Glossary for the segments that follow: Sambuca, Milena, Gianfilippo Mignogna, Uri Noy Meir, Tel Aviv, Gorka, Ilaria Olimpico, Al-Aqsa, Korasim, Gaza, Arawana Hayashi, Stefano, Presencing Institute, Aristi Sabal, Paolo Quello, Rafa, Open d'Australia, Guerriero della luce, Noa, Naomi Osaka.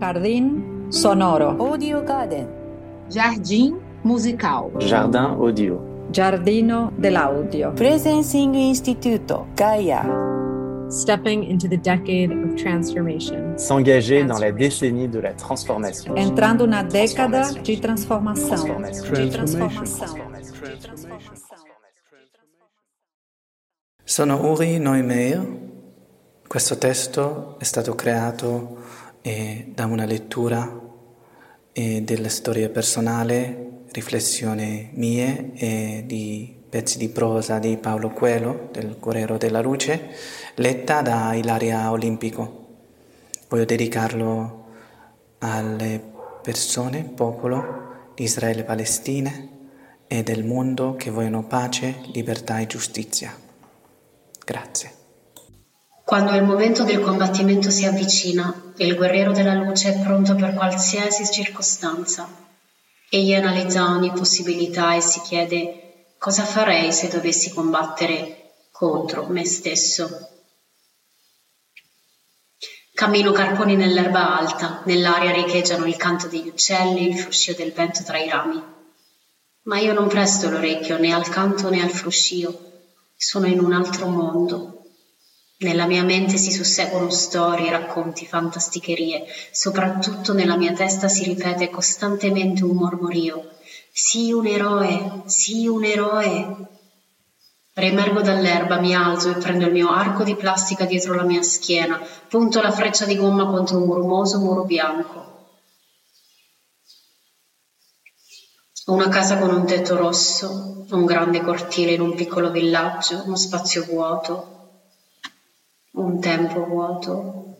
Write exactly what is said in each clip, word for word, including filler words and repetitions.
Jardin sonoro. Audio garden. Jardim musical. Jardin audio. Giardino dell'audio. Presencing Institute. Gaia. Stepping into the decade of transformation. S'engager dans la décennie de la transformation. Entrando na década de transformação. Sono Uri Noy Meir. Questo testo è stato creato eh, da una lettura eh, della storia personale, riflessioni mie e di pezzi di prosa di Paolo Quello, del Guerriero della Luce, letta da Ilaria Olimpico. Voglio dedicarlo alle persone, popolo di Israele e Palestina e del mondo che vogliono pace, libertà e giustizia. Grazie. Quando il momento del combattimento si avvicina, il Guerriero della Luce è pronto per qualsiasi circostanza. Egli analizza ogni possibilità e si chiede: cosa farei se dovessi combattere contro me stesso? Cammino carponi nell'erba alta, nell'aria riecheggiano il canto degli uccelli e il fruscio del vento tra i rami. Ma io non presto l'orecchio né al canto né al fruscio, sono in un altro mondo. Nella mia mente si susseguono storie, racconti, fantasticherie, soprattutto nella mia testa si ripete costantemente un mormorio. Sii un eroe, sii un eroe. Riemergo dall'erba, mi alzo e prendo il mio arco di plastica dietro la mia schiena, punto la freccia di gomma contro un grumoso muro bianco. Una casa con un tetto rosso, un grande cortile in un piccolo villaggio, uno spazio vuoto, un tempo vuoto,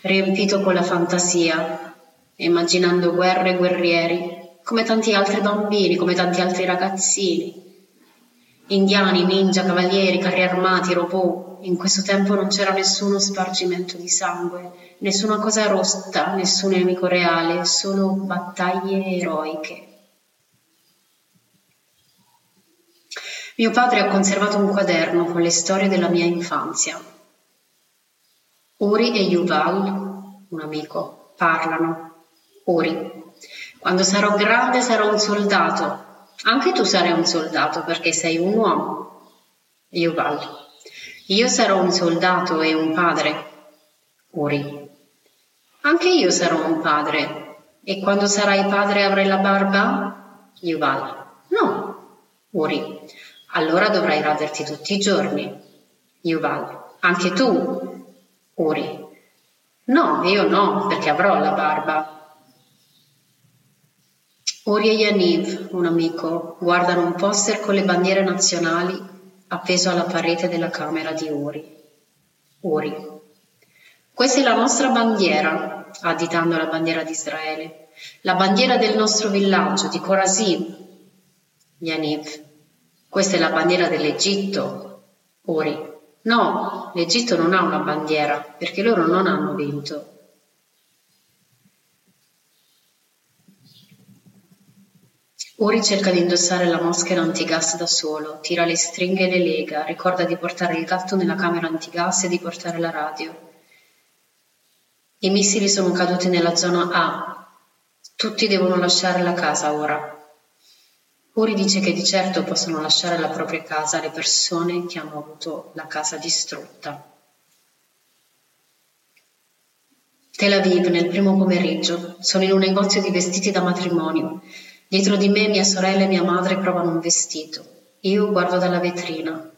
riempito con la fantasia, immaginando guerre e guerrieri, come tanti altri bambini, come tanti altri ragazzini, indiani, ninja, cavalieri, carri armati, robot. In questo tempo non c'era nessuno spargimento di sangue, nessuna cosa rotta, nessun nemico reale, solo battaglie eroiche. Mio padre ha conservato un quaderno con le storie della mia infanzia. Uri e Yuval, un amico, parlano. Uri: quando sarò grande sarò un soldato. Anche tu sarai un soldato perché sei un uomo. Yuval: io sarò un soldato e un padre. Uri: anche io sarò un padre. E quando sarai padre avrai la barba? Yuval: no. Uri: allora dovrai raderti tutti i giorni. Yuval: anche tu? Uri: no, io no, perché avrò la barba. Uri e Yaniv, un amico, guardano un poster con le bandiere nazionali appeso alla parete della camera di Uri. Uri: questa è la nostra bandiera, additando la bandiera di Israele, la bandiera del nostro villaggio, di Korasim. Yaniv: questa è la bandiera dell'Egitto. Uri: no, l'Egitto non ha una bandiera, perché loro non hanno vinto. Uri cerca di indossare la maschera antigas da solo, tira le stringhe e le lega, ricorda di portare il gatto nella camera antigas e di portare la radio. I missili sono caduti nella zona A. Tutti devono lasciare la casa ora. Uri dice che di certo possono lasciare la propria casa le persone che hanno avuto la casa distrutta. Tel Aviv, nel primo pomeriggio, sono in un negozio di vestiti da matrimonio. Dietro di me mia sorella e mia madre provano un vestito. Io guardo dalla vetrina.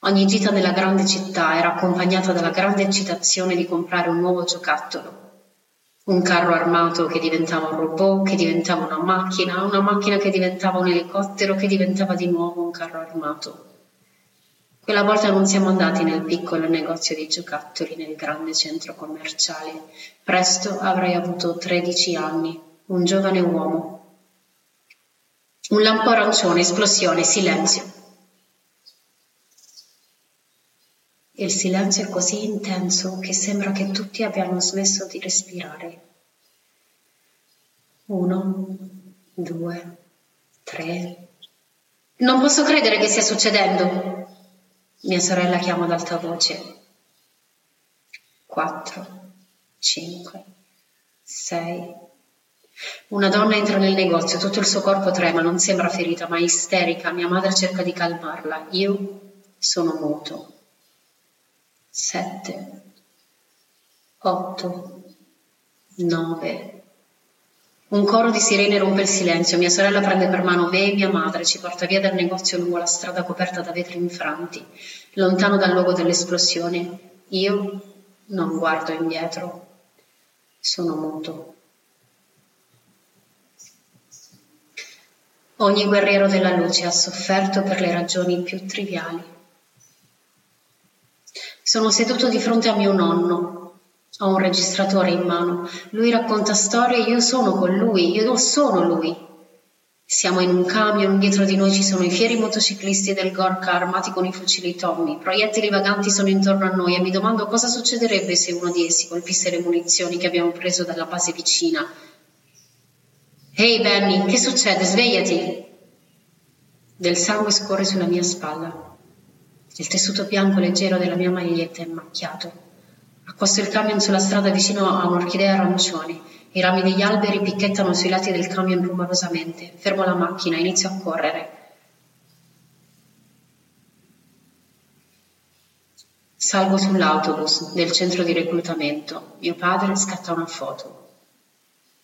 Ogni gita nella grande città era accompagnata dalla grande eccitazione di comprare un nuovo giocattolo. Un carro armato che diventava un robot, che diventava una macchina, una macchina che diventava un elicottero, che diventava di nuovo un carro armato. Quella volta non siamo andati nel piccolo negozio di giocattoli nel grande centro commerciale. Presto avrei avuto tredici anni, un giovane uomo. Un lampo arancione, esplosione, silenzio. Il silenzio è così intenso che sembra che tutti abbiano smesso di respirare. Uno, due, tre. Non posso credere che stia succedendo. Mia sorella chiama ad alta voce. Quattro, cinque, sei. Una donna entra nel negozio, tutto il suo corpo trema, non sembra ferita ma isterica. Mia madre cerca di calmarla, io sono muto. Sette, otto, nove. Un coro di sirene rompe il silenzio. Mia sorella prende per mano me e mia madre, ci porta via dal negozio lungo la strada coperta da vetri infranti, lontano dal luogo dell'esplosione. Io non guardo indietro, sono muto. Ogni guerriero della luce ha sofferto per le ragioni più triviali. Sono seduto di fronte a mio nonno, ho un registratore in mano, lui racconta storie, io sono con lui, io sono lui. Siamo in un camion, dietro di noi ci sono i fieri motociclisti del Gorka armati con i fucili Tommy, proiettili vaganti sono intorno a noi e mi domando cosa succederebbe se uno di essi colpisse le munizioni che abbiamo preso dalla base vicina. «Ehi hey Benny, che succede? Svegliati!» Del sangue scorre sulla mia spalla. Il tessuto bianco leggero della mia maglietta è macchiato. Accosto il camion sulla strada vicino a un'orchidea arancione. I rami degli alberi picchettano sui lati del camion rumorosamente. Fermo la macchina, inizio a correre. Salgo sull'autobus del centro di reclutamento. Mio padre scatta una foto.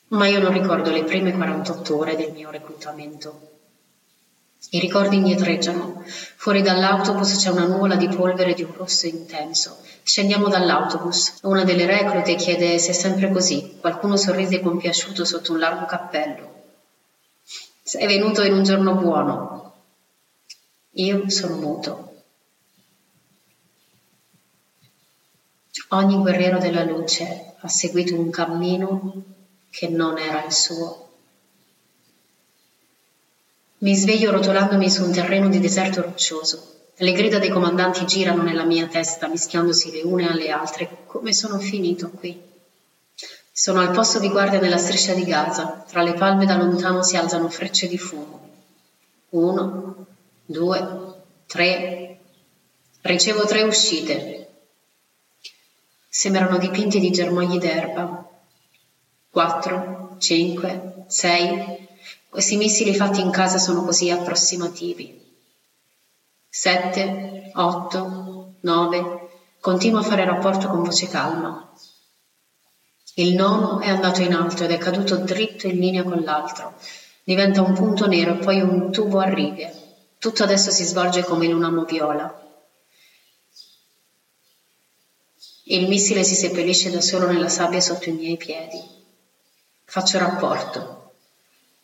Ma io non ricordo le prime quarantotto ore del mio reclutamento. I ricordi indietreggiano. Fuori dall'autobus c'è una nuvola di polvere di un rosso intenso. Scendiamo dall'autobus. Una delle reclute chiede se è sempre così. Qualcuno sorride compiaciuto sotto un largo cappello. Sei venuto in un giorno buono. Io sono muto. Ogni guerriero della luce ha seguito un cammino che non era il suo. Mi sveglio rotolandomi su un terreno di deserto roccioso. Le grida dei comandanti girano nella mia testa, mischiandosi le une alle altre. Come sono finito qui? Sono al posto di guardia nella striscia di Gaza. Tra le palme da lontano si alzano frecce di fumo. Uno, due, tre. Ricevo tre uscite. Sembrano dipinti di germogli d'erba. Quattro, cinque, sei. Questi missili fatti in casa sono così approssimativi. Sette, otto, nove. Continuo a fare rapporto con voce calma. Il nono è andato in alto ed è caduto dritto in linea con l'altro. Diventa un punto nero e poi un tubo a righe. Tutto adesso si svolge come in una moviola. Il missile si seppellisce da solo nella sabbia sotto i miei piedi. Faccio rapporto.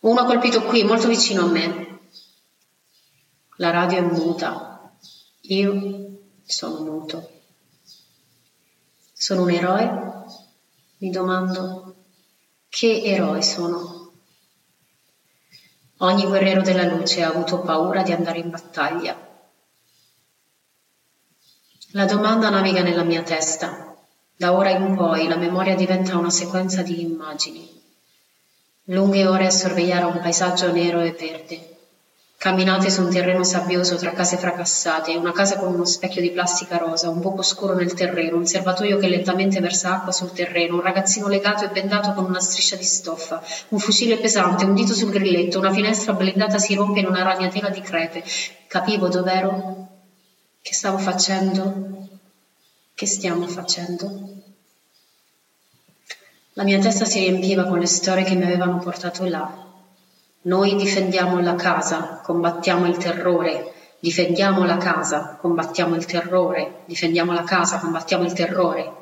Uno ha colpito qui, molto vicino a me. La radio è muta. Io sono muto. Sono un eroe? Mi domando, che eroe sono? Ogni guerriero della luce ha avuto paura di andare in battaglia. La domanda naviga nella mia testa. Da ora in poi la memoria diventa una sequenza di immagini. Lunghe ore a sorvegliare un paesaggio nero e verde. Camminate su un terreno sabbioso tra case fracassate, una casa con uno specchio di plastica rosa, un buco scuro nel terreno, un serbatoio che lentamente versa acqua sul terreno, un ragazzino legato e bendato con una striscia di stoffa, un fucile pesante, un dito sul grilletto, una finestra blindata si rompe in una ragnatela di crepe. Capivo dov'ero? Che stavo facendo? Che stiamo facendo? La mia testa si riempiva con le storie che mi avevano portato là. Noi difendiamo la casa, combattiamo il terrore. Difendiamo la casa, combattiamo il terrore. Difendiamo la casa, combattiamo il terrore.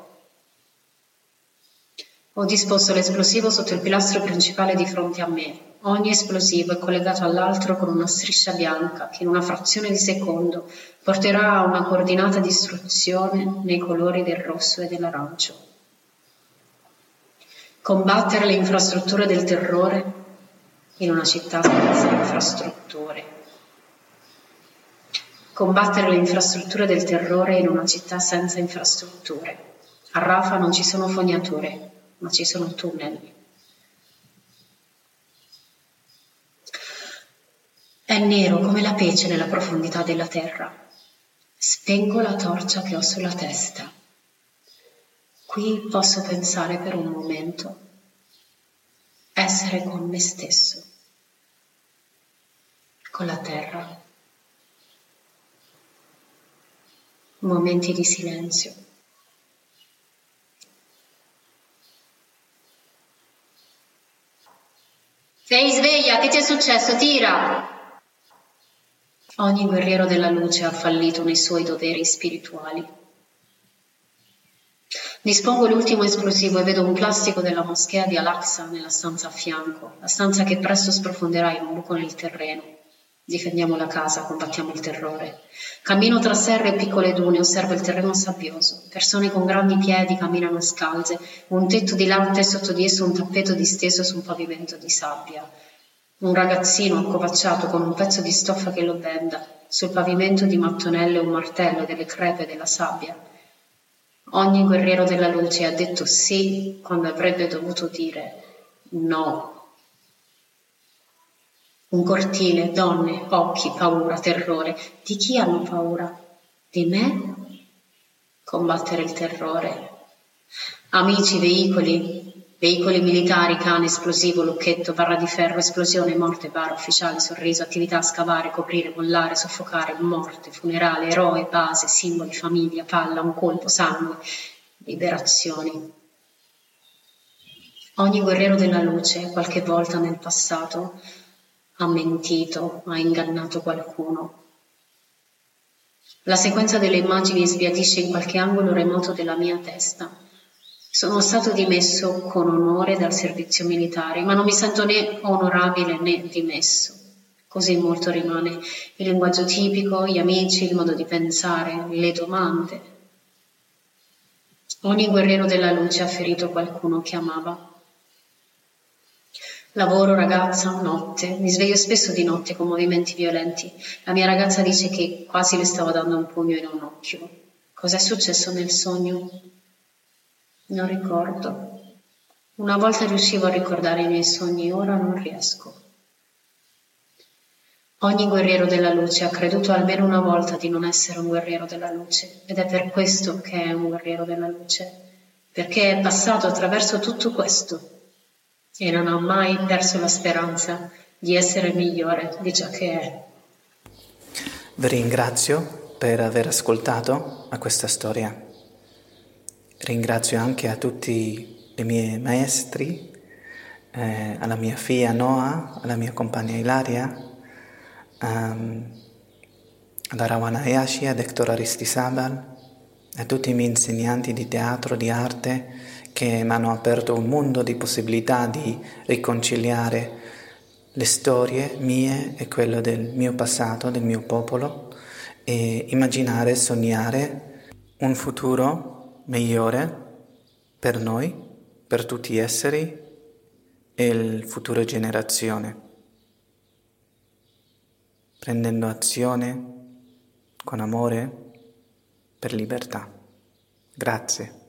Ho disposto l'esplosivo sotto il pilastro principale di fronte a me. Ogni esplosivo è collegato all'altro con una striscia bianca che in una frazione di secondo porterà a una coordinata distruzione nei colori del rosso e dell'arancio. Combattere le infrastrutture del terrore in una città senza infrastrutture. Combattere le infrastrutture del terrore in una città senza infrastrutture. A Rafa non ci sono fognature, ma ci sono tunnel. È nero come la pece nella profondità della terra. Spengo la torcia che ho sulla testa. Qui posso pensare per un momento. essere con me stesso, con la terra. Momenti di silenzio. Sei sveglia, che ti è successo? Tira! Ogni guerriero della luce ha fallito nei suoi doveri spirituali. Dispongo l'ultimo esplosivo e vedo un plastico della moschea di Al-Aqsa nella stanza a fianco, la stanza che presto sprofonderà in un buco nel terreno. Difendiamo la casa, combattiamo il terrore. Cammino tra serre e piccole dune, osservo il terreno sabbioso. Persone con grandi piedi camminano scalze, un tetto di latte e sotto di esso un tappeto disteso su un pavimento di sabbia. Un ragazzino accovacciato con un pezzo di stoffa che lo benda, sul pavimento di mattonelle un martello delle crepe della sabbia. Ogni guerriero della luce ha detto sì quando avrebbe dovuto dire no. Un cortile, donne, occhi, paura, terrore. Di chi hanno paura? Di me? Combattere il terrore. Amici, veicoli, veicoli militari, cane, esplosivo, lucchetto, barra di ferro, esplosione, morte, bara, ufficiale, sorriso, attività, scavare, coprire, mollare, soffocare, morte, funerale, eroe, base, simboli, famiglia, palla, un colpo, sangue, liberazioni. Ogni guerriero della luce, qualche volta nel passato, ha mentito, ha ingannato qualcuno. La sequenza delle immagini sbiadisce in qualche angolo remoto della mia testa. Sono stato dimesso con onore dal servizio militare, ma non mi sento né onorabile né dimesso. Così molto rimane il linguaggio tipico, gli amici, il modo di pensare, le domande. Ogni guerriero della luce ha ferito qualcuno che amava. Lavoro, ragazza, notte. Mi sveglio spesso di notte con movimenti violenti. La mia ragazza dice che quasi le stavo dando un pugno in un occhio. Cos'è successo nel sogno? Non ricordo. Una volta riuscivo a ricordare i miei sogni, ora non riesco. Ogni guerriero della luce ha creduto almeno una volta di non essere un guerriero della luce, ed è per questo che è un guerriero della luce, perché è passato attraverso tutto questo. E non ho mai perso la speranza di essere migliore di ciò che è. Vi ringrazio per aver ascoltato a questa storia. Ringrazio anche a tutti i miei maestri, eh, alla mia figlia Noa, alla mia compagna Ilaria, um, ad Arawana Hayashi, ad Hector Aristi Sabal, a tutti i miei insegnanti di teatro, di arte, che mi hanno aperto un mondo di possibilità di riconciliare le storie mie e quelle del mio passato, del mio popolo, e immaginare, sognare un futuro migliore per noi, per tutti gli esseri e le future generazioni, prendendo azione con amore per libertà. Grazie.